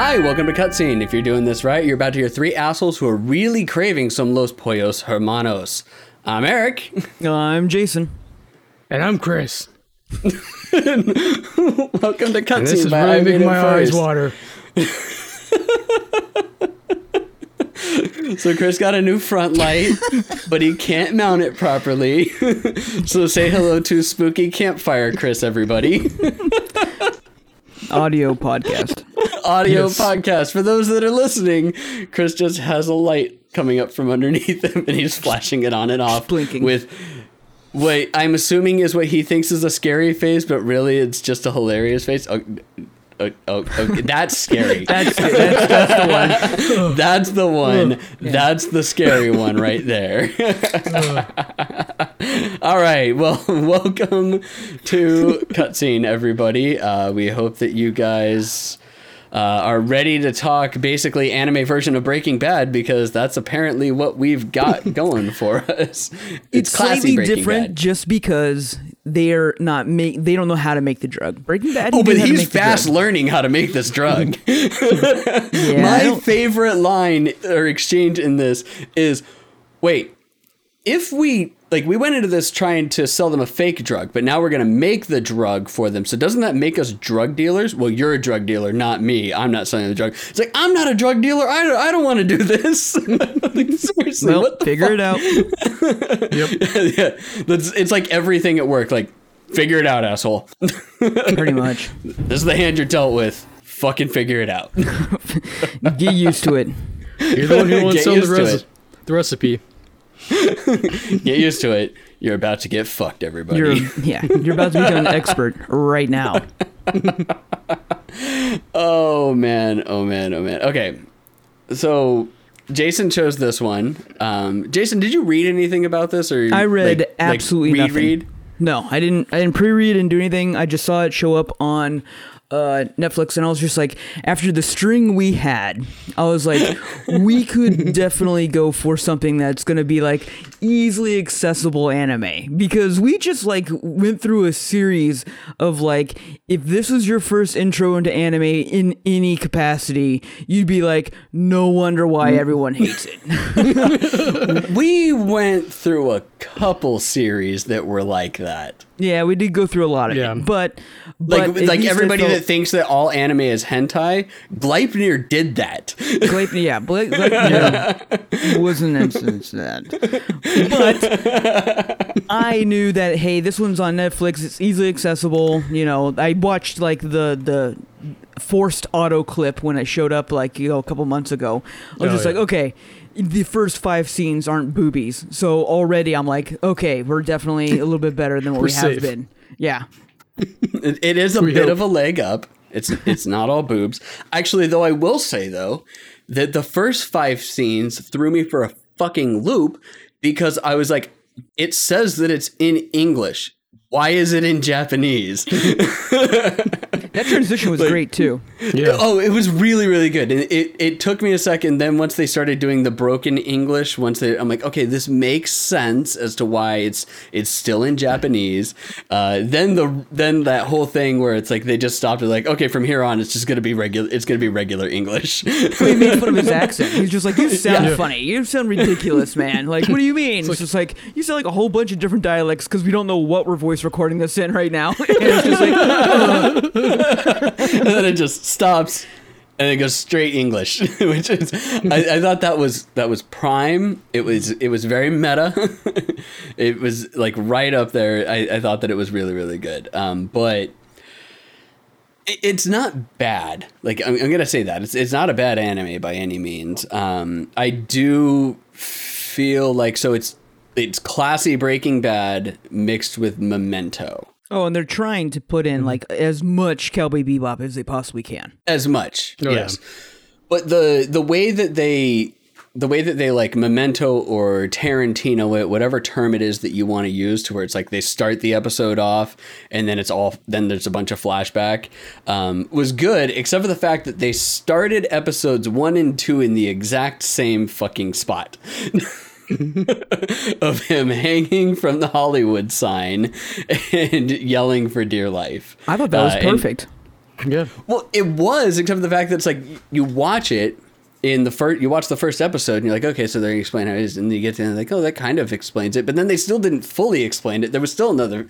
Hi, welcome to Cutscene. If you're doing this right, you're about to hear three assholes who are really craving some Los Pollos Hermanos. I'm Eric. I'm Jason. And I'm Chris. Welcome to Cutscene by I Beat It First. This is really making my eyes water. So Chris got a new front light, but he can't mount it properly. So say hello to Spooky Campfire Chris, everybody. Audio podcast. Audio yes. Podcast. For those that are listening, Chris just has a light coming up from underneath him, and he's flashing it on and off. Blinking. With what I'm assuming is what he thinks is a scary face, but really it's just a hilarious face. Okay. That's scary. That's the one. That's the one. Yeah. That's the scary one right there. All right. Well, welcome to Cutscene, everybody. We hope that you guys are ready to talk basically anime version of Breaking Bad, because that's apparently what we've got going for us. It's slightly different just because they don't know how to make the drug. Breaking Bad. Oh, but he's fast learning how to make this drug. Yeah, my favorite line or exchange in this is, wait, if we we went into this trying to sell them a fake drug, but now we're going to make the drug for them. So doesn't that make us drug dealers? Well, you're a drug dealer, not me. I'm not selling the drug. It's like, I'm not a drug dealer. I don't want to do this. Like, seriously, well, figure it out. Yep. Yeah. It's like everything at work. Like, figure it out, asshole. Pretty much. This is the hand you're dealt with. Fucking figure it out. Get used to it. You're the one who wants to sell the recipe. Get used to it. You're about to get fucked, everybody. You're about to become an expert right now. Oh man. Okay, so Jason chose this one. Jason, did you read anything about this? Or I read absolutely nothing. No, I didn't pre-read and do anything. I just saw it show up on Netflix, and I was just like, after the string we had, I was like, we could definitely go for something that's gonna be like easily accessible anime, because we just went through a series of if this was your first intro into anime in any capacity, you'd be like, no wonder why everyone hates it. We went through a couple series that were like that. Yeah, we did go through a lot of it, but like everybody that thinks that all anime is hentai, Gleipnir did that. Gleipnir was an instance of that. But I knew that, hey, this one's on Netflix. It's easily accessible. You know, I watched the forced auto clip when it showed up a couple months ago. I was okay. The first 5 scenes aren't boobies, so already I'm like, okay, we're definitely a little bit better than what we have been. Yeah, it is a bit of a leg up. It's not all boobs, actually. Though I will say that the first 5 scenes threw me for a fucking loop, because I was like, it says that it's in English. Why is it in Japanese? That transition was great too. Yeah. Oh, it was really, really good. And it took me a second. Then once they started doing the broken English, I'm like, okay, this makes sense as to why it's still in Japanese. Then that whole thing where it's like they just stopped it. Like, okay, from here on, it's just gonna be regular. It's gonna be regular English. He made fun of his accent. He's just like, you sound funny. You sound ridiculous, man. Like, what do you mean? It's just like you sound like a whole bunch of different dialects, because we don't know what we're voice recording this in right now. And it's just like, and then it just stops and it goes straight English, which is, I thought that was prime. It was very meta. It was like right up there. I thought that it was really, really good. But it's not bad. Like, I'm going to say that it's not a bad anime by any means. I do feel like, so it's classy Breaking Bad mixed with Memento. Oh, and they're trying to put in as much Cowboy Bebop as they possibly can. As much, yes. But the way that they like Memento or Tarantino it, whatever term it is that you want to use, to where it's like they start the episode off and then then there's a bunch of flashback, was good, except for the fact that they started episodes 1 and 2 in the exact same fucking spot. Of him hanging from the Hollywood sign and yelling for dear life. I thought that was perfect. Yeah. Well, it was, except for the fact that it's like you watch it in the first, you watch the first episode and you're like, okay, so they're gonna explain how it is, and you get to the end like, oh, that kind of explains it, but then they still didn't fully explain it. There was still another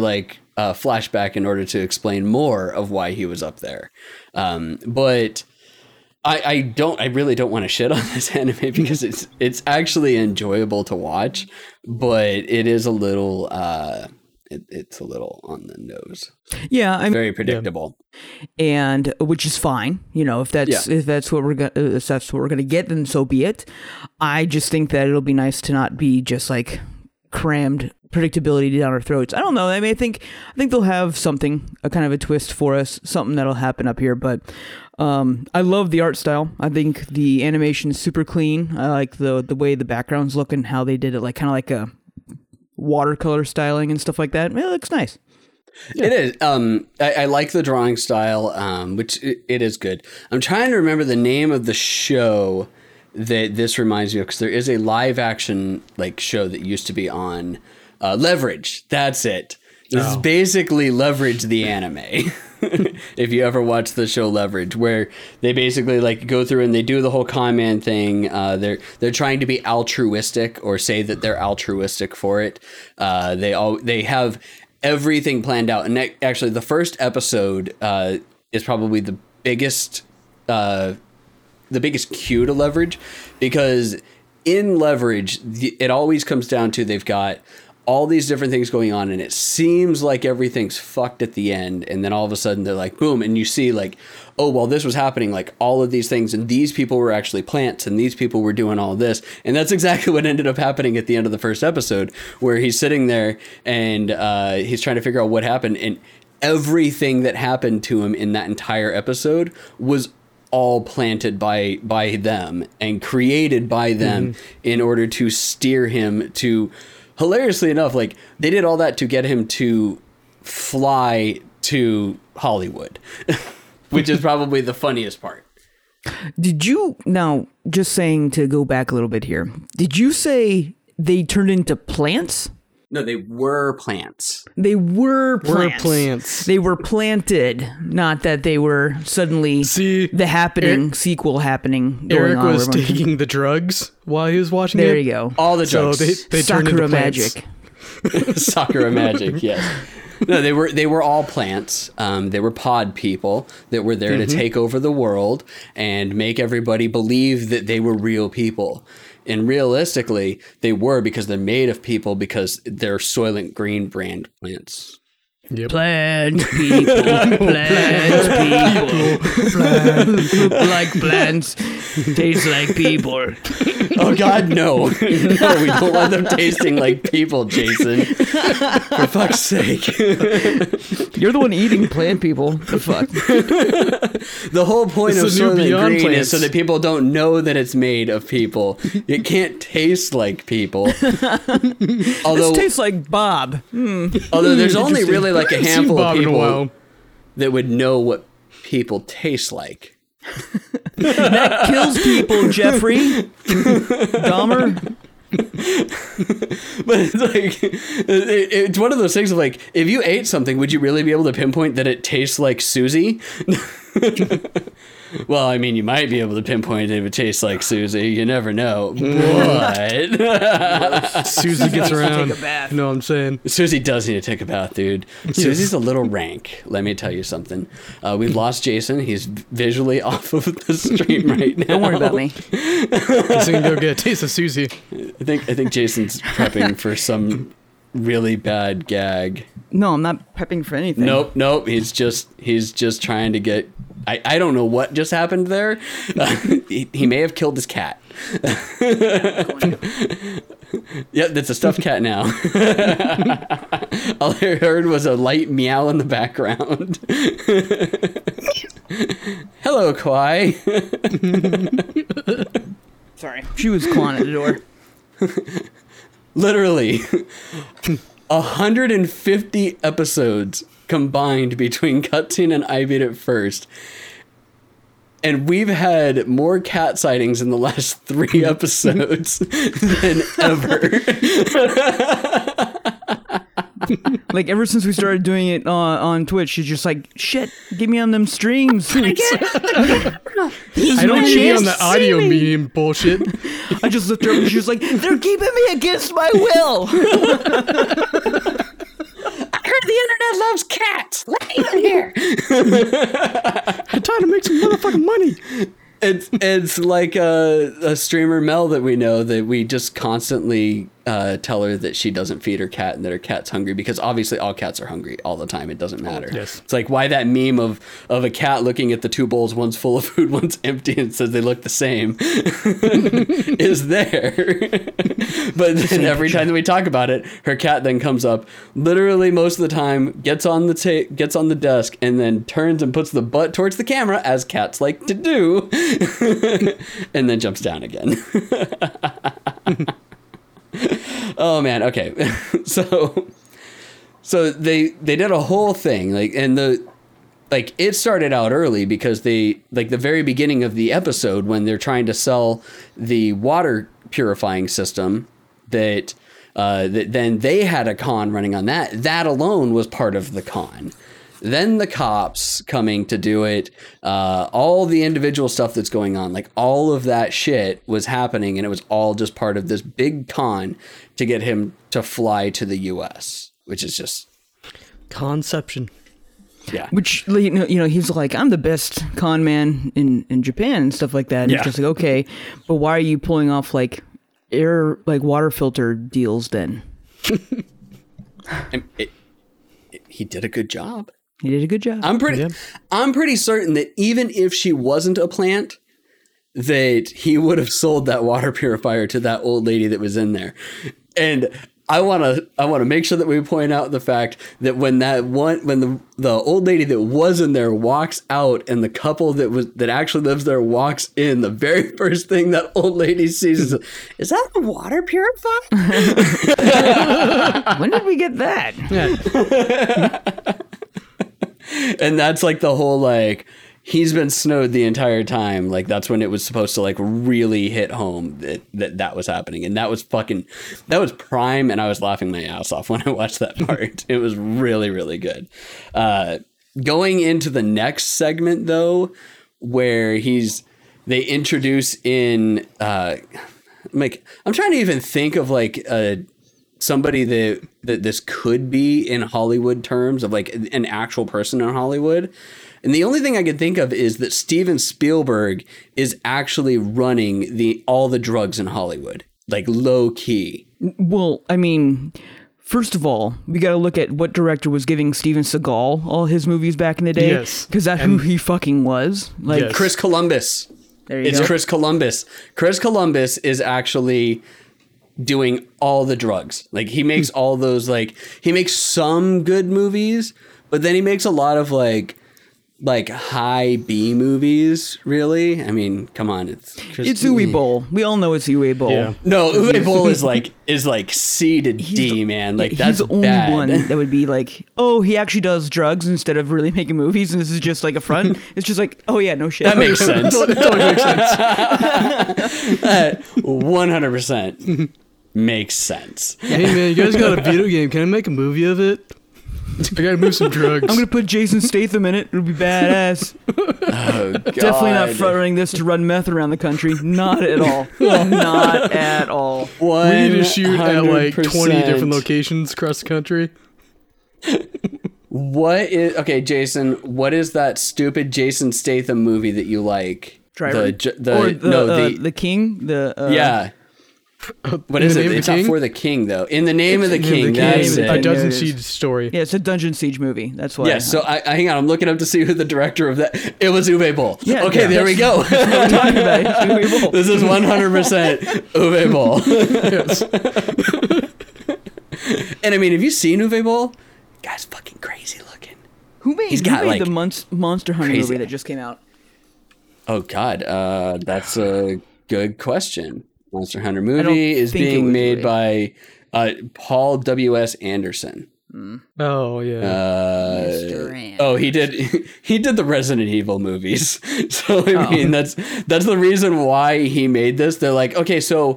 like flashback in order to explain more of why he was up there. But I really don't want to shit on this anime because it's actually enjoyable to watch, but it is a little it's a little on the nose. Yeah, I mean, very predictable, and which is fine. You know, if that's what we're gonna get, then so be it. I just think that it'll be nice to not be just like crammed predictability down our throats. I don't know. I mean, I think they'll have something, a kind of a twist for us, something that'll happen up here. But I love the art style. I think the animation is super clean. I like the way the backgrounds look and how they did it, like kind of like a watercolor styling and stuff like that. It looks nice. Yeah. It is. I like the drawing style, which it is good. I'm trying to remember the name of the show that this reminds me of, because there is a live action like show that used to be on Leverage. That's it. This is basically Leverage the anime. If you ever watch the show Leverage, where they basically like go through and they do the whole con man thing, they're trying to be altruistic or say that they're altruistic for it. They have everything planned out, and actually the first episode is probably the biggest cue to Leverage, because in Leverage it always comes down to they've got all these different things going on, and it seems like everything's fucked at the end, and then all of a sudden they're like, boom, and you see like, oh, well, this was happening, like all of these things, and these people were actually plants, and these people were doing all this, and that's exactly what ended up happening at the end of the first episode, where he's sitting there and he's trying to figure out what happened, and everything that happened to him in that entire episode was all planted by them and created by them in order to steer him to... Hilariously enough, like they did all that to get him to fly to Hollywood, which is probably the funniest part. Now, just saying to go back a little bit here, did you say they turned into plants? No, they were plants. They were plants. They were planted. Not that they were suddenly Eric was taking the drugs while he was watching There you go. All the drugs. So they turned into magic. Sakura magic, yes. No, they were all plants. They were pod people that were there to take over the world and make everybody believe that they were real people. And realistically, they were, because they're made of people, because they're Soylent Green brand plants. Yep. Plant people, like plants, taste like people. Oh God, no! No, we don't want them tasting like people, Jason. For fuck's sake! You're the one eating plant people. The fuck. The whole point of Soylent Green is so that people don't know that it's made of people. It can't taste like people. Although this tastes like Bob. Although there's only really like a handful of people that would know what people taste like. That kills people, Jeffrey Dahmer. But it's like, it's one of those things of like, if you ate something, would you really be able to pinpoint that it tastes like Susie? Well, I mean, you might be able to pinpoint if it tastes like Susie. You never know. But Susie gets around. You know what I'm saying? Susie does need to take a bath, dude. Susie's a little rank. Let me tell you something. We've lost Jason. He's visually off of the stream right now. Don't worry about me. He's going to go get a taste of Susie. I think Jason's prepping for some really bad gag. No, I'm not prepping for anything. Nope. He's just trying to get... I don't know what just happened there. He may have killed his cat. Yep, that's a stuffed cat now. All I heard was a light meow in the background. Hello, Kwai. Sorry. She was clawing at the door. Literally, 150 episodes combined between Cutscene and I Beat It First. And we've had more cat sightings in the last 3 episodes than ever. Like, ever since we started doing it on Twitch, she's just like, shit, get me on them streams. I don't cheat on the audio medium bullshit. I just looked her up and she was like, they're keeping me against my will. I heard the internet loves cats. Let me in here. I'm trying to make some motherfucking money. It's like a streamer Mel that we know, that we just constantly tell her that she doesn't feed her cat and that her cat's hungry, because obviously all cats are hungry all the time. It doesn't matter. Yes. It's like, why that meme of a cat looking at the two bowls, one's full of food, one's empty, and says they look the same is there. But then every time that we talk about it, her cat then comes up literally most of the time, gets on the desk, and then turns and puts the butt towards the camera, as cats like to do, and then jumps down again. Oh man, okay. So they did a whole thing, like, and it started out early, because they, like, the very beginning of the episode, when they're trying to sell the water purifying system that then they had a con running on that alone was part of the con. Then the cops coming to do it, all the individual stuff that's going on, like all of that shit was happening, and it was all just part of this big con to get him to fly to the U.S., which is just conception. Yeah. Which, you know, he's like, I'm the best con man in Japan and stuff like that. And yeah. It's just like, okay, but why are you pulling off like air, like water filter deals then? He did a good job. He did a good job. I'm pretty certain that even if she wasn't a plant, that he would have sold that water purifier to that old lady that was in there. And I want to make sure that we point out the fact that when the old lady that was in there walks out, and the couple that actually lives there walks in, the very first thing that old lady sees is that a water purifier? When did we get that? Yeah. And that's like the whole, like, he's been snowed the entire time. Like, that's when it was supposed to, like, really hit home that was happening. And that was prime. And I was laughing my ass off when I watched that part. It was really, really good. Going into the next segment, though, where they introduce in, like, I'm trying to even think of, like, somebody that this could be in Hollywood terms of, like, an actual person in Hollywood. And the only thing I could think of is that Steven Spielberg is actually running all the drugs in Hollywood, like, low key. Well, I mean, first of all, we got to look at what director was giving Steven Seagal all his movies back in the day. Yes. Because that's who he fucking was. Like, yes. Chris Columbus. There you go. It's Chris Columbus. Chris Columbus is actually doing all the drugs. Like, he makes all those, like, he makes some good movies, but then he makes a lot of, like high B movies, really. I mean, come on, it's Uwe Boll. We all know it's Uwe Boll. Yeah. No, Uwe Boll is like C to D, man. Like, that's the only bad one that would be like, oh, he actually does drugs instead of really making movies, and this is just like a front. It's just like, oh yeah, no shit. That makes sense. Totally makes sense. 100% makes sense. Hey man, you guys got a video game? Can I make a movie of it? I gotta move some drugs. I'm gonna put Jason Statham in it. It'll be badass. Oh, God. Definitely not front-running this to run meth around the country. Not at all. Not at all. 100%. We need to shoot at like 20 different locations across the country. Okay, Jason, what is that stupid Jason Statham movie that you like? Driver? The King? Yeah. What is it? It's not For the King, though. In the Name of the King. That's it. A Dungeon Siege story. Yeah, it's a Dungeon Siege movie. That's why. Yeah, so I hang on. I'm looking up to see who the director of that. It was Uwe Boll. Yeah, okay, there we go. That's what I'm talking about. It's Uwe Boll. This is 100% Uwe Boll. Yes. And I mean, have you seen Uwe Boll? Guy's fucking crazy looking. Who made the Monster Hunter movie that just came out? Oh God, that's a good question. Monster Hunter movie is being made by Paul W.S. Anderson. Mm. Oh yeah. He did the Resident Evil movies. So I mean, that's the reason why he made this. They're like, okay, so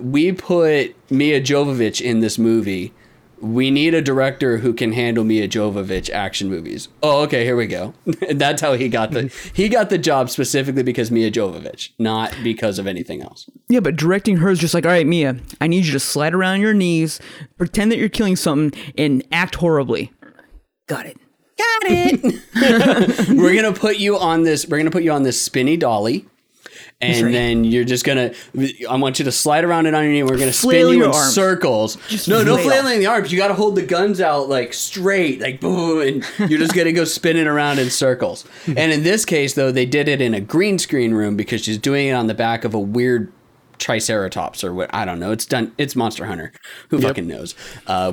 we put Mia Jovovich in this movie. we need a director who can handle Mia Jovovich action movies. Oh, okay, here we go. That's how he got the job, specifically because Mia Jovovich, not because of anything else. Yeah, but directing her is just like, all right, Mia, I need you to slide around on your knees, pretend that you're killing something, and act horribly. Got it. We're gonna put you on this spinny dolly. And right. Then you're just going to, I want you to slide around it on your knee. We're going to spin you in arms. Circles. Just no flailing the arms. You got to hold the guns out like straight, like boom, and you're just going to go spinning around in circles. And in this case, though, they did it in a green screen room because she's doing it on the back of a weird triceratops or what, I don't know. It's done. It's Monster Hunter. Who fucking knows?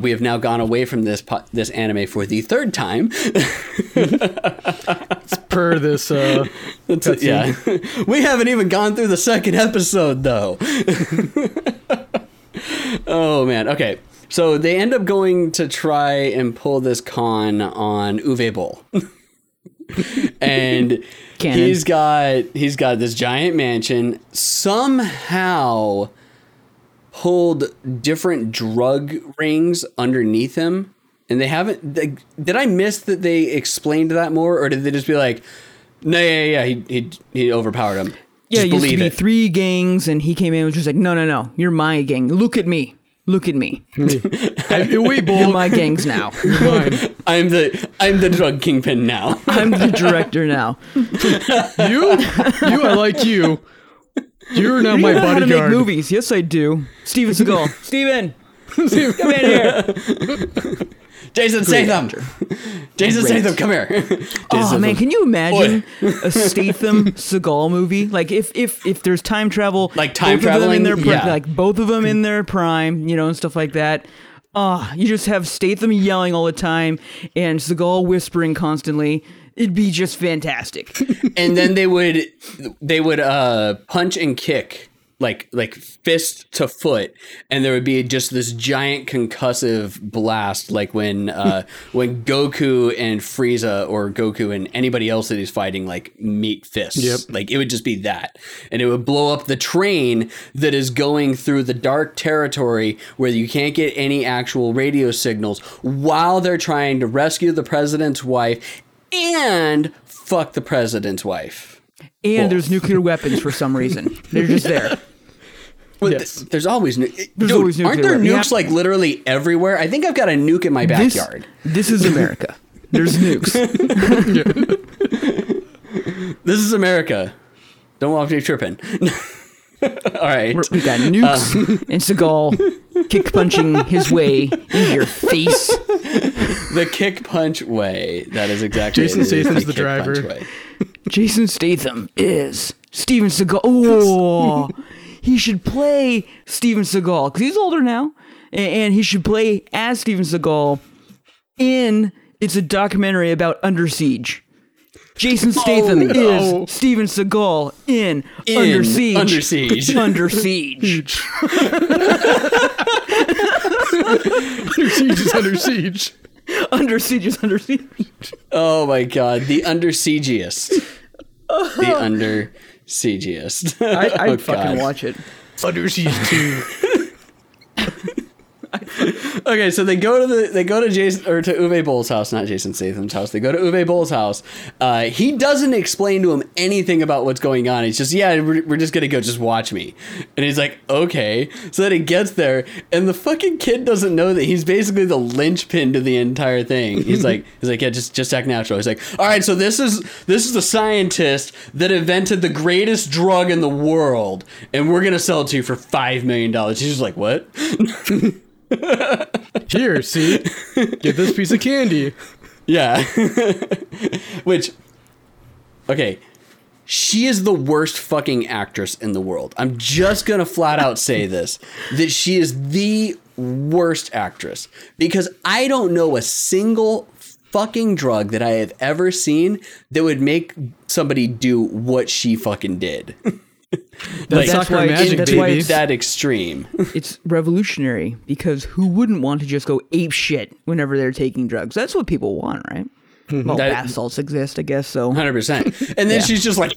We have now gone away from this anime for the third time. It's per this. Yeah, we haven't even gone through the second episode though. Oh man. Okay. So they end up going to try and pull this con on Uwe Boll. And he's got this giant mansion, somehow pulled different drug rings underneath him, and they haven't did I miss that they explained that more, or did they just be like, no, yeah, he overpowered him? Yeah, just it used to be three gangs, and he came in and was just like, no, you're my gang, look at me. You're my gangs now. I'm the drug kingpin now. I'm the director now. You I like you. You're now my bodyguard. You know how to make movies. Yes, I do. Steven Seagal. Steven, come in here. Jason Statham. Statham, come here. Jason Statham. Man, can you imagine a Statham Seagal movie? Like if there's time travel, like time traveling, like both of them in their prime, you know, and stuff like that. You just have Statham yelling all the time and Seagal whispering constantly. It'd be just fantastic. And then they would punch and kick. Like fist to foot, and there would be just this giant concussive blast, like when Goku and Frieza, or Goku and anybody else that he's fighting, like meet fists. Yep. Like it would just be that, and it would blow up the train that is going through the Dark Territory where you can't get any actual radio signals, while they're trying to rescue the president's wife and fuck the president's wife. And there's nuclear weapons for some reason. They're just there. Well, yes. There's always nuclear weapons. Aren't there nukes like literally everywhere? I think I've got a nuke in my backyard. This is America. There's nukes. This is America. Don't want to be tripping. All right. We got nukes and Seagal kick punching his way into your face. The kick punch way. That is exactly it. Jason Statham's the driver. Jason Statham is Steven Seagal. Oh, he should play Steven Seagal because he's older now, and he should play as Steven Seagal in it's a documentary about Under Siege. Jason Statham is Steven Seagal in Under Siege. Under Siege. Under Siege. Under Siege is Under Siege. Under Siege is Under Siege. Oh my God, the Under Siegiest. The Under Siegiest. I'd fucking watch it. Under Siege 2. Okay, so they go to Jason, or to Uwe Boll's house, not Jason Statham's house. They go to Uwe Boll's house. He doesn't explain to him anything about what's going on. He's just, we're just gonna go. Just watch me. And he's like, okay. So then he gets there, and the fucking kid doesn't know that he's basically the linchpin to the entire thing. He's like, yeah, just act natural. He's like, all right, so this is the scientist that invented the greatest drug in the world, and we're gonna sell it to you for $5 million. He's just like, what? Here, see? Get this piece of candy. Yeah. Which, okay, she is the worst fucking actress in the world. I'm just going to flat out say this, that she is the worst actress, because I don't know a single fucking drug that I have ever seen that would make somebody do what she fucking did. That's why it's that extreme. It's revolutionary, because who wouldn't want to just go ape shit whenever they're taking drugs? That's what people want, right? Well, bath salts exist, I guess, so 100%. And then she's just like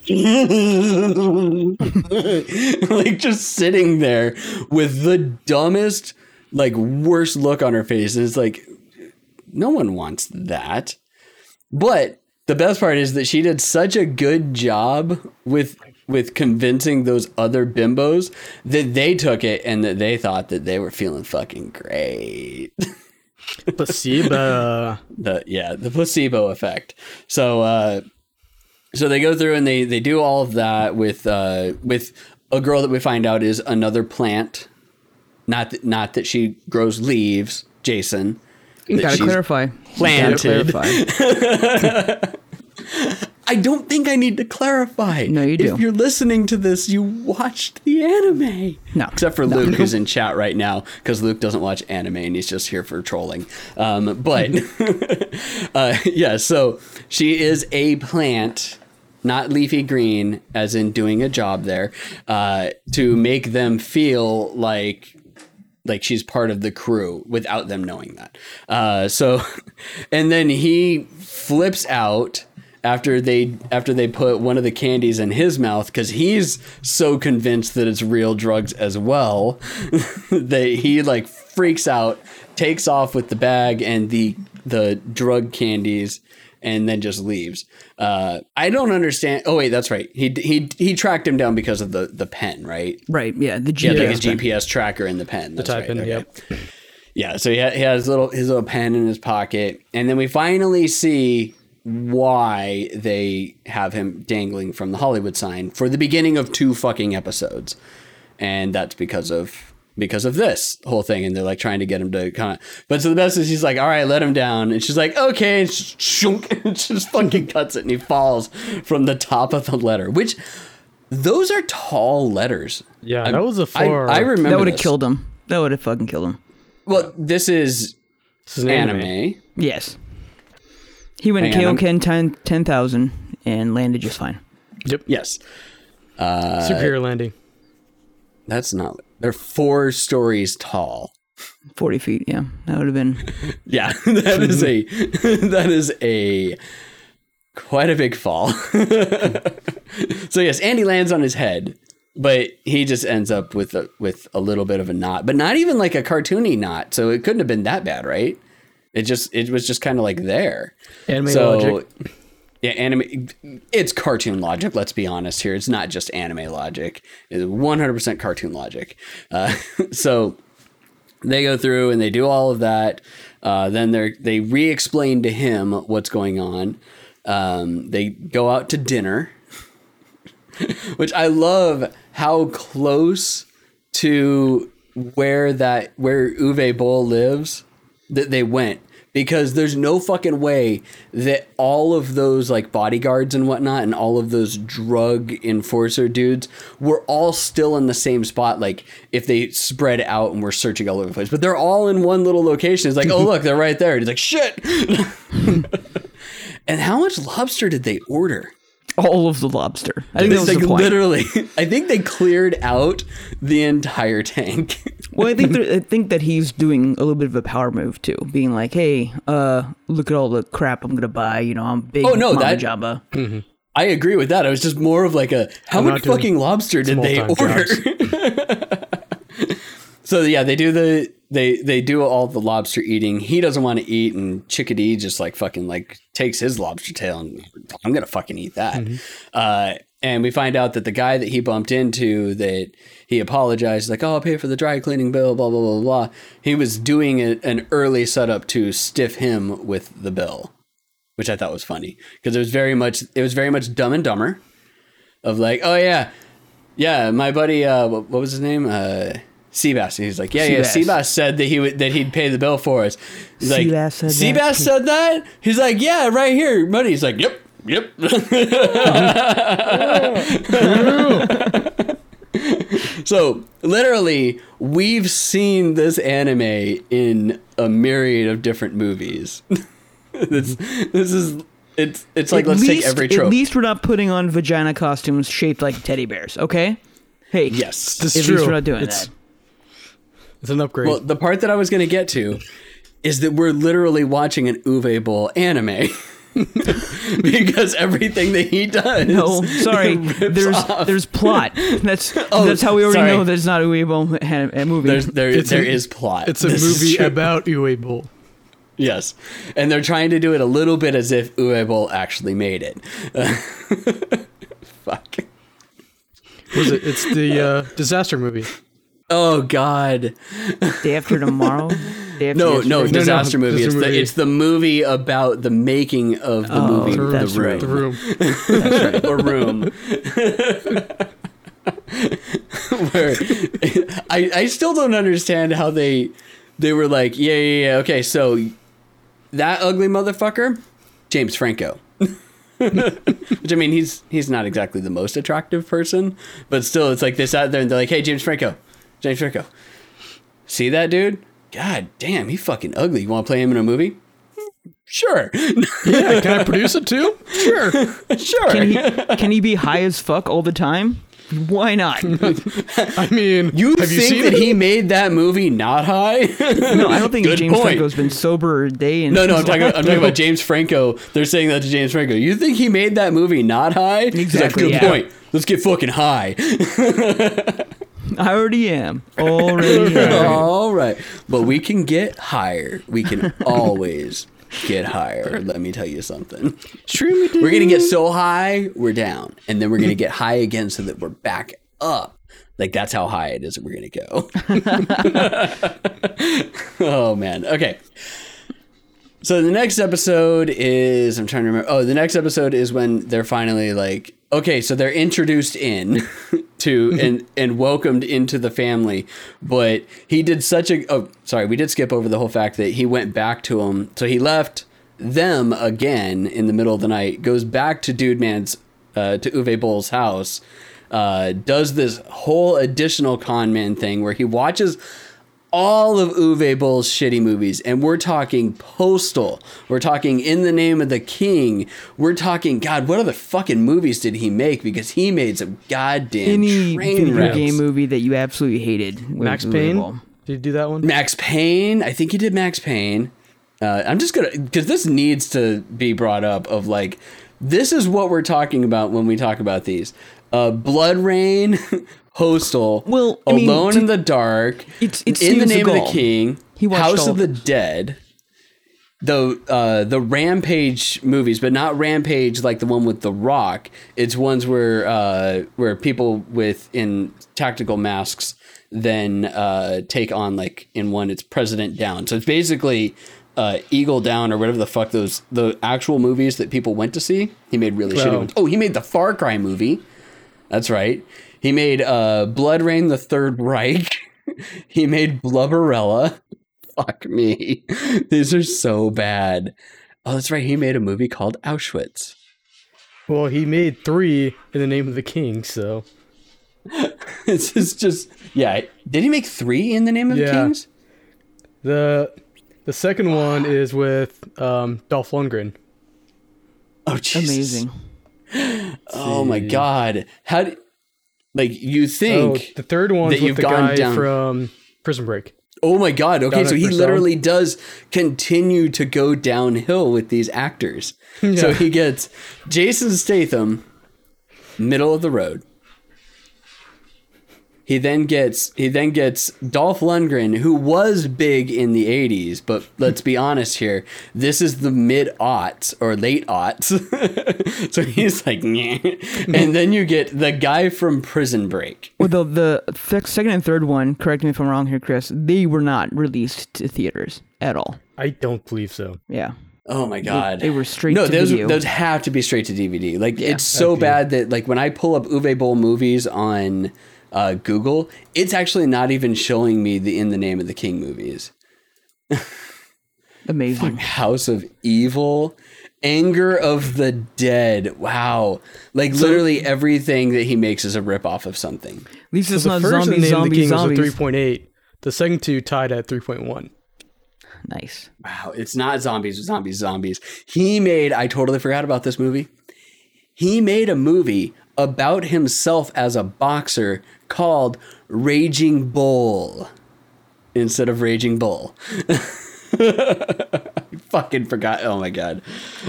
like just sitting there with the dumbest like worst look on her face. And it's like, no one wants that. But the best part is that she did such a good job with convincing those other bimbos that they took it and that they thought that they were feeling fucking great. Placebo. The placebo effect. So they go through and they do all of that with a girl that we find out is another plant. Not that she grows leaves, Jason. You gotta clarify. Planted. You gotta clarify. I don't think I need to clarify. No, you do. If you're listening to this, you watched the anime. No. Except for Luke, who's in chat right now, because Luke doesn't watch anime and he's just here for trolling. So she is a plant, not leafy green, as in doing a job there, to make them feel like she's part of the crew without them knowing that. And then he flips out after they put one of the candies in his mouth because he's so convinced that it's real drugs as well that he like freaks out, takes off with the bag and the drug candies, and then just leaves. I don't understand. Oh wait, that's right. He tracked him down because of the pen, right? Right. Yeah. The GPS. Yeah, like a GPS tracker in the pen. That's the type right. In. Okay. Yeah. Yeah. So he has his little pen in his pocket, and then we finally see why they have him dangling from the Hollywood sign for the beginning of 2 fucking episodes, and that's because of this whole thing, and they're like trying to get him to kind of. But so the best is he's like, all right, let him down, and she's like, okay, and just fucking cuts it, and he falls from the top of the ladder, which those are tall letters. Yeah, that was a 4. I remember that would have killed him. That would have fucking killed him. Well, this is an anime. Yes. He went Kaioken 10,000 and landed just fine. Yep. Yes. Superior landing. That's not... They're 4 stories tall. 40 feet, yeah. That would have been... yeah, that is a... that is a... Quite a big fall. So yes, Andy lands on his head, but he just ends up with a little bit of a knot, but not even like a cartoony knot, so it couldn't have been that bad, right? It was just kind of like there. Anime logic. Yeah, anime. It's cartoon logic. Let's be honest here. It's not just anime logic. It's 100% cartoon logic. So they go through and they do all of that. Then they re-explain to him what's going on. They go out to dinner, which I love how close to where Uwe Boll lives that they went, because there's no fucking way that all of those like bodyguards and whatnot and all of those drug enforcer dudes were all still in the same spot. Like if they spread out and were searching all over the place, but they're all in one little location. It's like, oh, look, they're right there. And he's like, shit. And how much lobster did they order? All of the lobster. I think that was like the point. Literally. I think they cleared out the entire tank. Well, I think that he's doing a little bit of a power move too, being like, "Hey, look at all the crap I'm gonna buy. You know, I'm big." Oh no, that Jamba. Mm-hmm. I agree with that. I was just more of like how much fucking lobster did they order? So yeah, they do they do all the lobster eating. He doesn't want to eat, and Chickadee just like fucking like takes his lobster tail, and I'm gonna fucking eat that. Mm-hmm. And we find out that the guy that he bumped into, that he apologized, like, oh, I'll pay for the dry cleaning bill, blah blah blah blah. He was doing an early setup to stiff him with the bill, which I thought was funny because it was very much Dumb and Dumber, of like, oh yeah, my buddy, what was his name? Seabass. He's like, yeah. Seabass said that he'd pay the bill for us. He's like, Seabass said that? He's like, yeah, right here, money. He's like, yep. So literally, we've seen this anime in a myriad of different movies. It's like, let's take every trope. At least we're not putting on vagina costumes shaped like teddy bears. Okay. Hey. Yes. This is true. At least we're not doing that. It's an upgrade. Well, the part that I was going to get to is that we're literally watching an Uwe Boll anime. because everything that he does. No, sorry. There's plot. That's how we already know that's not Uwe Boll a movie. There is plot. It's a movie about Uwe Boll. Yes. And they're trying to do it a little bit as if Uwe Boll actually made it. Fuck. Was it? It's the disaster movie. Oh, God. Day After Tomorrow? No, disaster movie. It's the movie about the making of the movie The Room. That's right. Or Room. Where I still don't understand how they were like, yeah, okay, so that ugly motherfucker, James Franco. Which, I mean, he's not exactly the most attractive person, but still, it's like they sat there and they're like, hey, James Franco, see that dude? God damn, he fucking ugly. You want to play him in a movie? Sure. Yeah, can I produce it too? Sure. Can he be high as fuck all the time? Why not? I mean, you think he made that movie not high? No, I don't think James Franco's been sober a day. I'm talking about James Franco. They're saying that to James Franco. You think he made that movie not high? Exactly. Good point. Let's get fucking high. I already am. All right. But we can get higher. We can always get higher. Let me tell you something. True. We're going to get so high, we're down. And then we're going to get high again so that we're back up. Like, that's how high it is that we're going to go. Oh, man. Okay. So the next episode is... I'm trying to remember. Oh, the next episode is when they're finally like... Okay, so they're introduced and welcomed into the family, but he did such a... Oh, sorry, we did skip over the whole fact that he went back to him. So he left them again in the middle of the night, goes back to Dude Man's, to Uwe Boll's house, does this whole additional con man thing where he watches all of Uwe Boll's shitty movies, and we're talking Postal, we're talking In the Name of the King, we're talking, God, what other fucking movies did he make? Because he made some goddamn train wrecks. Game movie that you absolutely hated. Max Payne? Did he do that one? Max Payne? I think he did Max Payne. I'm just gonna, because this needs to be brought up of like, this is what we're talking about when we talk about these. Blood Rain, Postal, Alone in the Dark, In the Name of the King, House of the Dead, the Rampage movies, but not Rampage like the one with The Rock. It's ones where people in tactical masks then take on, like in one, it's President Down. So it's basically Eagle Down or whatever the fuck the actual movies that people went to see. He made really shitty ones. Oh, he made the Far Cry movie. That's right. He made Blood Rain, the Third Reich. He made Blubberella. Fuck me. These are so bad. Oh, that's right. He made a movie called Auschwitz. Well, he made 3 In the Name of the King, so. This is just... Yeah. Did he make 3 In the Name of the Kings? The second one is with Dolph Lundgren. Oh, Jesus. Amazing. Oh, my God. How did... Like, you think... Oh, the third one's with the guy from Prison Break. Oh, my God. Okay, so he literally does continue to go downhill with these actors. Yeah. So he gets Jason Statham, middle of the road. He then gets Dolph Lundgren, who was big in the 80s, but let's be honest here. This is the mid-aughts or late-aughts. So he's like, nyeh. And then you get the guy from Prison Break. Well, the second and third one, correct me if I'm wrong here, Chris, they were not released to theaters at all. I don't believe so. Yeah. Oh, my God. They were straight to DVD. No, those have to be straight to DVD. Like, it's so bad that, like, when I pull up Uwe Boll movies on... Google, it's actually not even showing me the In the Name of the King movies. Amazing. House of Evil, Anger of the Dead. Wow. Like, so, literally everything that he makes is a ripoff of something. At least it's not Zombie King. Was a 3.8. The second two tied at 3.1. Nice. Wow. It's not zombies. I totally forgot about this movie. He made a movie about himself as a boxer called Raging Bull instead of Raging Bull. fucking forgot. Oh my god.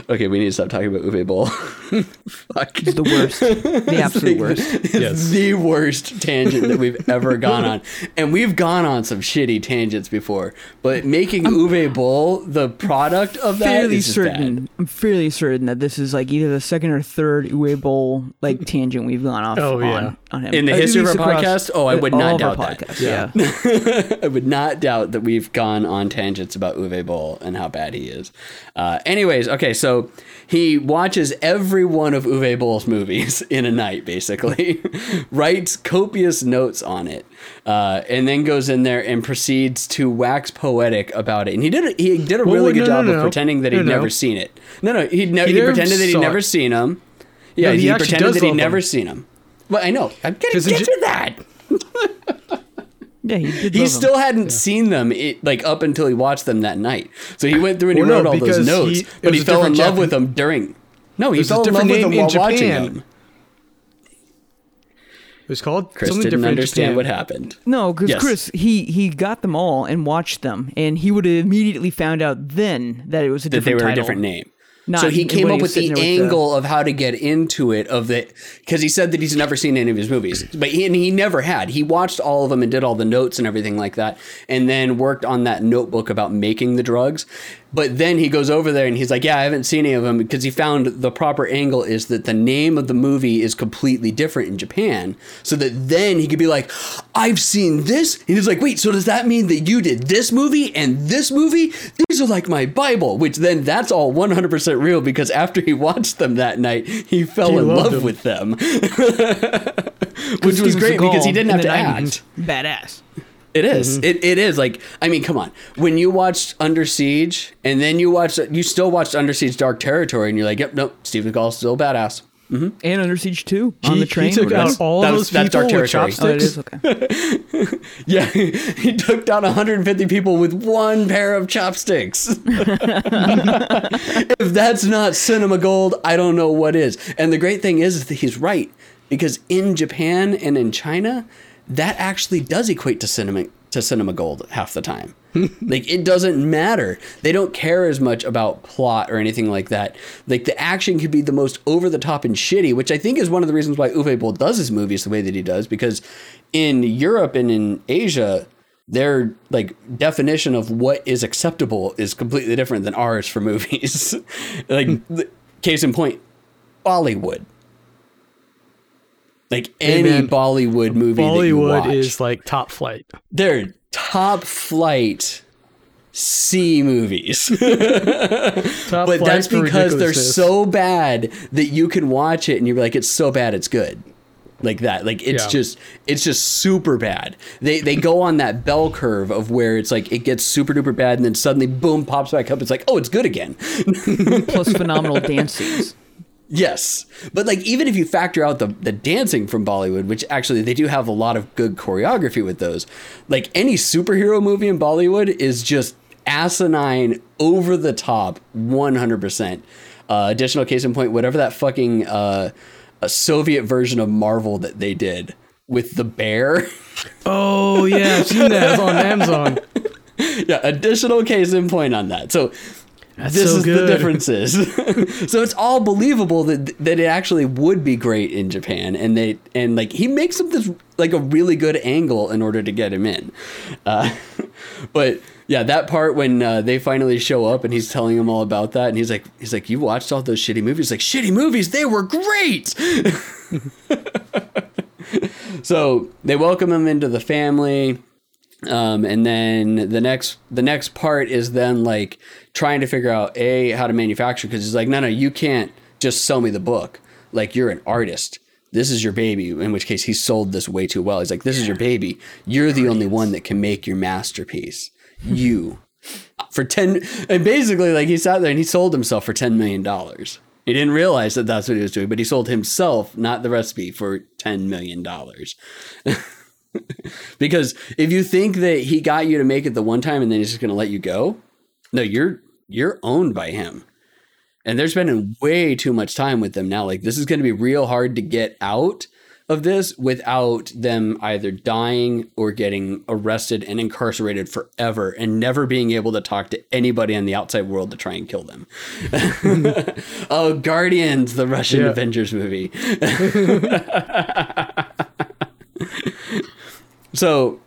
Okay, we need to stop talking about Uwe Boll. Fuck. He's the worst. The absolute worst. It's the worst tangent that we've ever gone on. And we've gone on some shitty tangents before, but making Uwe Boll the product of that is bad. I'm fairly certain that this is like either the second or third Uwe Boll like tangent we've gone off on him. In the history of our podcast? Oh, I would not doubt that. Yeah. I would not doubt that we've gone on tangents about Uwe Boll and how bad he is. Anyways, okay, so he watches every one of Uwe Boll's movies in a night, basically. Writes copious notes on it. And then goes in there and proceeds to wax poetic about it. And he did a really good job of pretending that he'd never seen it. He pretended that he'd never seen them. Yeah, no, he pretended that he'd never seen them. Well, I know. I'm going to get to that. Yeah, he still hadn't seen them up until he watched them that night. So he went through and he wrote all those notes, but he fell in love with them during. No, he fell in love with them while watching them. It was called Chris something didn't understand what happened. No, because Chris, he got them all and watched them, and he would have immediately found out then that it was a different name. Not so he came up with the angle of how to get into it of that, because he said that he's never seen any of his movies, but he never had. He watched all of them and did all the notes and everything like that, and then worked on that notebook about making the drugs. But then he goes over there and he's like, yeah, I haven't seen any of them, because he found the proper angle is that the name of the movie is completely different in Japan, so that then he could be like, I've seen this. And he's like, wait, so does that mean that you did this movie and this movie? These are like my Bible, which then that's all 100% real, because after he watched them that night, he fell in love with them. Which was great because he didn't have to act. Badass. It is. Mm-hmm. It is like, I mean, come on. When you watched Under Siege and then you still watched Under Siege Dark Territory and you're like, yep, nope, Steven Seagal's still badass. Mm-hmm. And Under Siege 2 on the train. He took out all those people with chopsticks. Oh, it is, okay. Yeah, he took down 150 people with one pair of chopsticks. If that's not cinema gold, I don't know what is. And the great thing is that he's right, because in Japan and in China, that actually does equate to cinema gold half the time. Like, it doesn't matter. They don't care as much about plot or anything like that. Like, the action could be the most over the top and shitty, which I think is one of the reasons why Uwe Boll does his movies the way that he does, because in Europe and in Asia, their like definition of what is acceptable is completely different than ours for movies. Like, case in point, Bollywood. Like, any Bollywood movie that you watch. Bollywood is like top flight. They're top flight C movies. But that's because they're so bad that you can watch it and you're like, it's so bad, it's good. Like that. Like, it's just super bad. They go on that bell curve of where it's like, it gets super duper bad and then suddenly, boom, pops back up. It's like, oh, it's good again. Plus phenomenal dances. Yes, but like, even if you factor out the dancing from Bollywood, which actually they do have a lot of good choreography with those, like any superhero movie in Bollywood is just asinine, over the top, 100%. Additional case in point, whatever that fucking a Soviet version of Marvel that they did with the bear. Oh yeah, I've seen that. It's on Amazon. Yeah, additional case in point on that. So. That's this so is good. The differences. So it's all believable that it actually would be great in Japan, and he makes him this like a really good angle in order to get him in. But yeah, that part when they finally show up and he's telling them all about that, and he's like, you watched all those shitty movies? Like, shitty movies, they were great. So they welcome him into the family. And then the next part is then like trying to figure out how to manufacture, because it's like, no, you can't just sell me the book. Like, you're an artist. This is your baby. In which case, he sold this way too well. He's like, this is your baby. You're the only one that can make your masterpiece. You for 10. And basically, like, he sat there and he sold himself for $10 million. He didn't realize that that's what he was doing, but he sold himself, not the recipe, for $10 million. Because if you think that he got you to make it the one time and then he's just going to let you go, no, you're owned by him. And they're spending way too much time with them now. Like, this is going to be real hard to get out of this without them either dying or getting arrested and incarcerated forever and never being able to talk to anybody in the outside world to try and kill them. Oh, Guardians, the Russian Avengers movie. So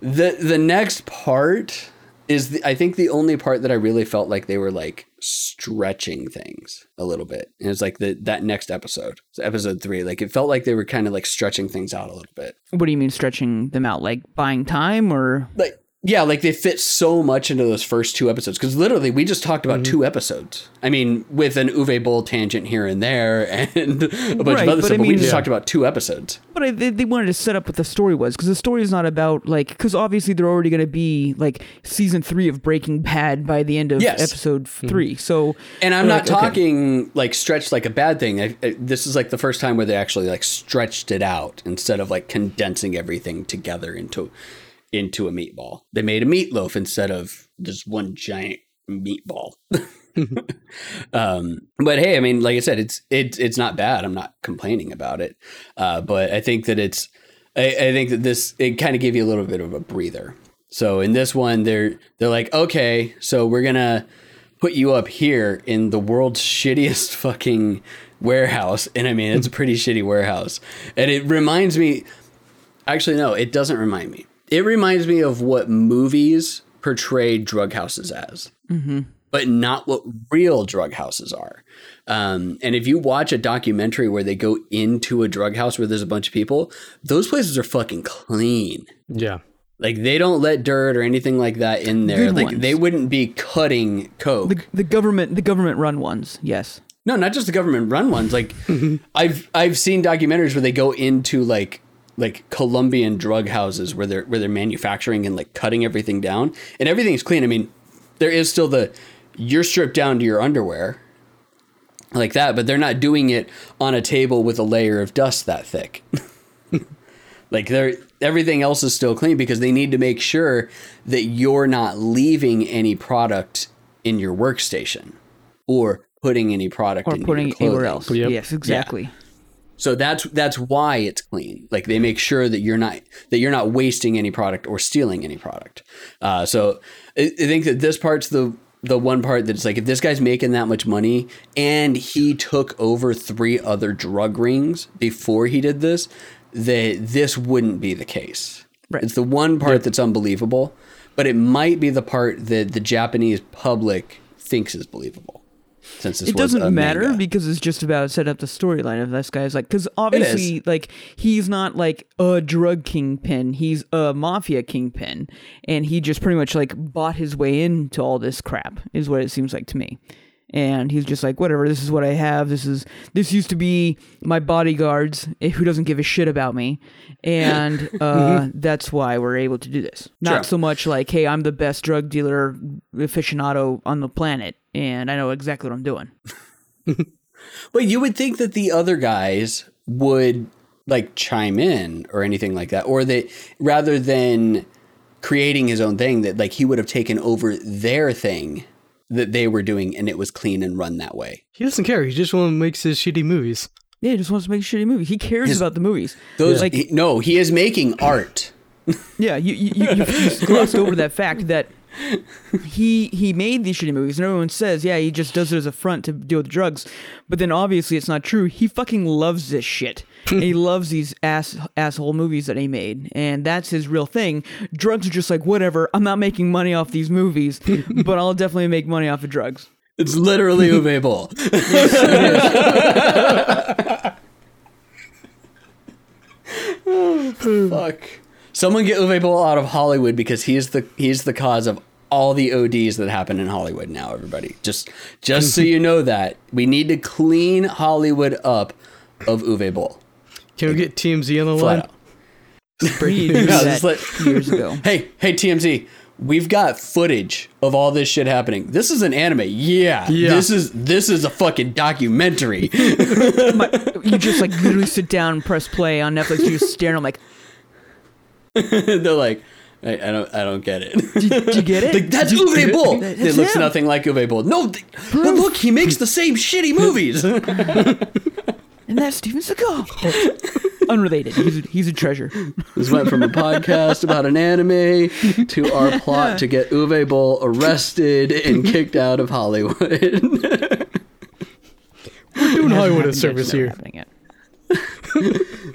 the next part is I think the only part that I really felt like they were like stretching things a little bit. And it's like that next episode, so episode 3, like it felt like they were kind of like stretching things out a little bit. What do you mean stretching them out? Like buying time or like, yeah, like they fit so much into those first 2 episodes. Cause literally we just talked about 2 episodes. I mean, with an Uwe Boll tangent here and there and a bunch of other stuff, but we just talked about 2 episodes. But they wanted to set up what the story was. Cause the story is not about like, cause obviously they're already going to be like season 3 of Breaking Bad by the end of episode 3. So, and I'm not like, talking like stretched like a bad thing. This is like the first time where they actually like stretched it out instead of like condensing everything together into a meatball. They made a meatloaf instead of just one giant meatball. But hey, I mean, like I said, it's not bad. I'm not complaining about it. But I think that it kind of gave you a little bit of a breather. So in this one, they're like, okay, so we're gonna put you up here in the world's shittiest fucking warehouse. And I mean, it's a pretty shitty warehouse. And it reminds me, actually, no, it doesn't remind me. It reminds me of what movies portray drug houses as, but not what real drug houses are. And if you watch a documentary where they go into a drug house where there's a bunch of people, those places are fucking clean. Yeah. Like they don't let dirt or anything like that in there. Good like ones. They wouldn't be cutting coke. The government run ones. Yes. No, not just the government run ones. Like I've seen documentaries where they go into like Colombian drug houses where they're manufacturing and like cutting everything down and everything's clean. I mean, there is still you're stripped down to your underwear like that, but they're not doing it on a table with a layer of dust that thick. Like everything else is still clean because they need to make sure that you're not leaving any product in your workstation or putting any product or in putting your clothing. Anywhere else. Yep. Yes, exactly. Yeah. So that's why it's clean. Like they make sure that you're not wasting any product or stealing any product. So I think that this part's the one part that's like, if this guy's making that much money and he took over 3 other drug rings before he did this, this wouldn't be the case. Right. It's the one part that's unbelievable, but it might be the part that the Japanese public thinks is believable. Since it doesn't matter because it's just about set up the storyline of this guy's like, because obviously like he's not like a drug kingpin, he's a mafia kingpin, and he just pretty much like bought his way into all this crap is what it seems like to me. And he's just like, whatever, this is what I have. This used to be my bodyguards who doesn't give a shit about me. And that's why we're able to do this. Not so much like, hey, I'm the best drug dealer aficionado on the planet. And I know exactly what I'm doing. Well, you would think that the other guys would like chime in or anything like that. Or that rather than creating his own thing, that like he would have taken over their thing that they were doing and it was clean and run that way. He doesn't care. He just wants to make his shitty movies. Yeah, he just wants to make shitty movies. He cares about the movies. He is making art. Yeah, you glossed over that fact that he made these shitty movies and everyone says, yeah, he just does it as a front to deal with drugs. But then obviously it's not true. He fucking loves this shit. And he loves these asshole movies that he made, and that's his real thing. Drugs are just like, whatever, I'm not making money off these movies, but I'll definitely make money off of drugs. It's literally Uwe Boll. Oh, fuck. Someone get Uwe Boll out of Hollywood because he's the cause of all the ODs that happen in Hollywood now, everybody. Just so you know that. We need to clean Hollywood up of Uwe Boll. Can we get TMZ on the line? Years ago. Hey, TMZ, we've got footage of all this shit happening. This is an anime. Yeah. This is a fucking documentary. You just like literally sit down and press play on Netflix. You just stare and I'm like, they're like, I don't get it. Did you get it? Like, that's Uwe Boll. It looks nothing like Uwe Boll. No, but look, he makes the same shitty movies. and that's Steven Seagal. Unrelated. He's a treasure. This went from a podcast about an anime to our plot to get Uwe Boll arrested and kicked out of Hollywood. We're doing Hollywood a service here.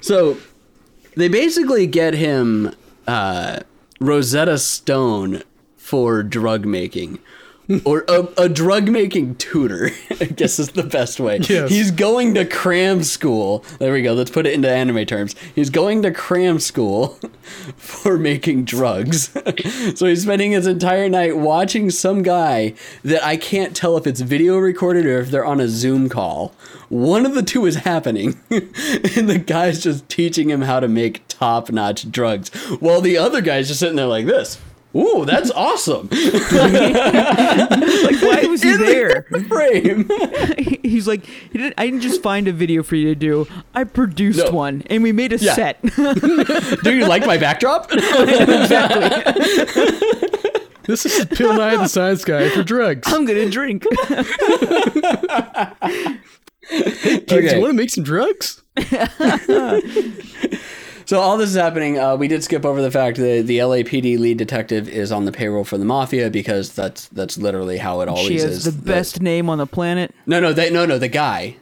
So they basically get him Rosetta Stone for drug making. Or a drug-making tutor, I guess is the best way. Yes. He's going to cram school. There we go. Let's put it into anime terms. He's going to cram school for making drugs. So he's spending his entire night watching some guy that I can't tell if it's video recorded or if they're on a Zoom call. One of the two is happening. And the guy's just teaching him how to make top-notch drugs. While the other guy's just sitting there like this. Ooh, that's awesome. Like, why was he in there? The frame. He's like, I didn't just find a video for you to do. I produced one, and we made a set. Do you like my backdrop? Exactly. This is Bill Nye the Science Guy for drugs. I'm going to drink. Hey, kids, okay. You want to make some drugs? So all this is happening, we did skip over the fact that the LAPD lead detective is on the payroll for the mafia because that's literally how it always is. She has the best name on the planet. No, the guy.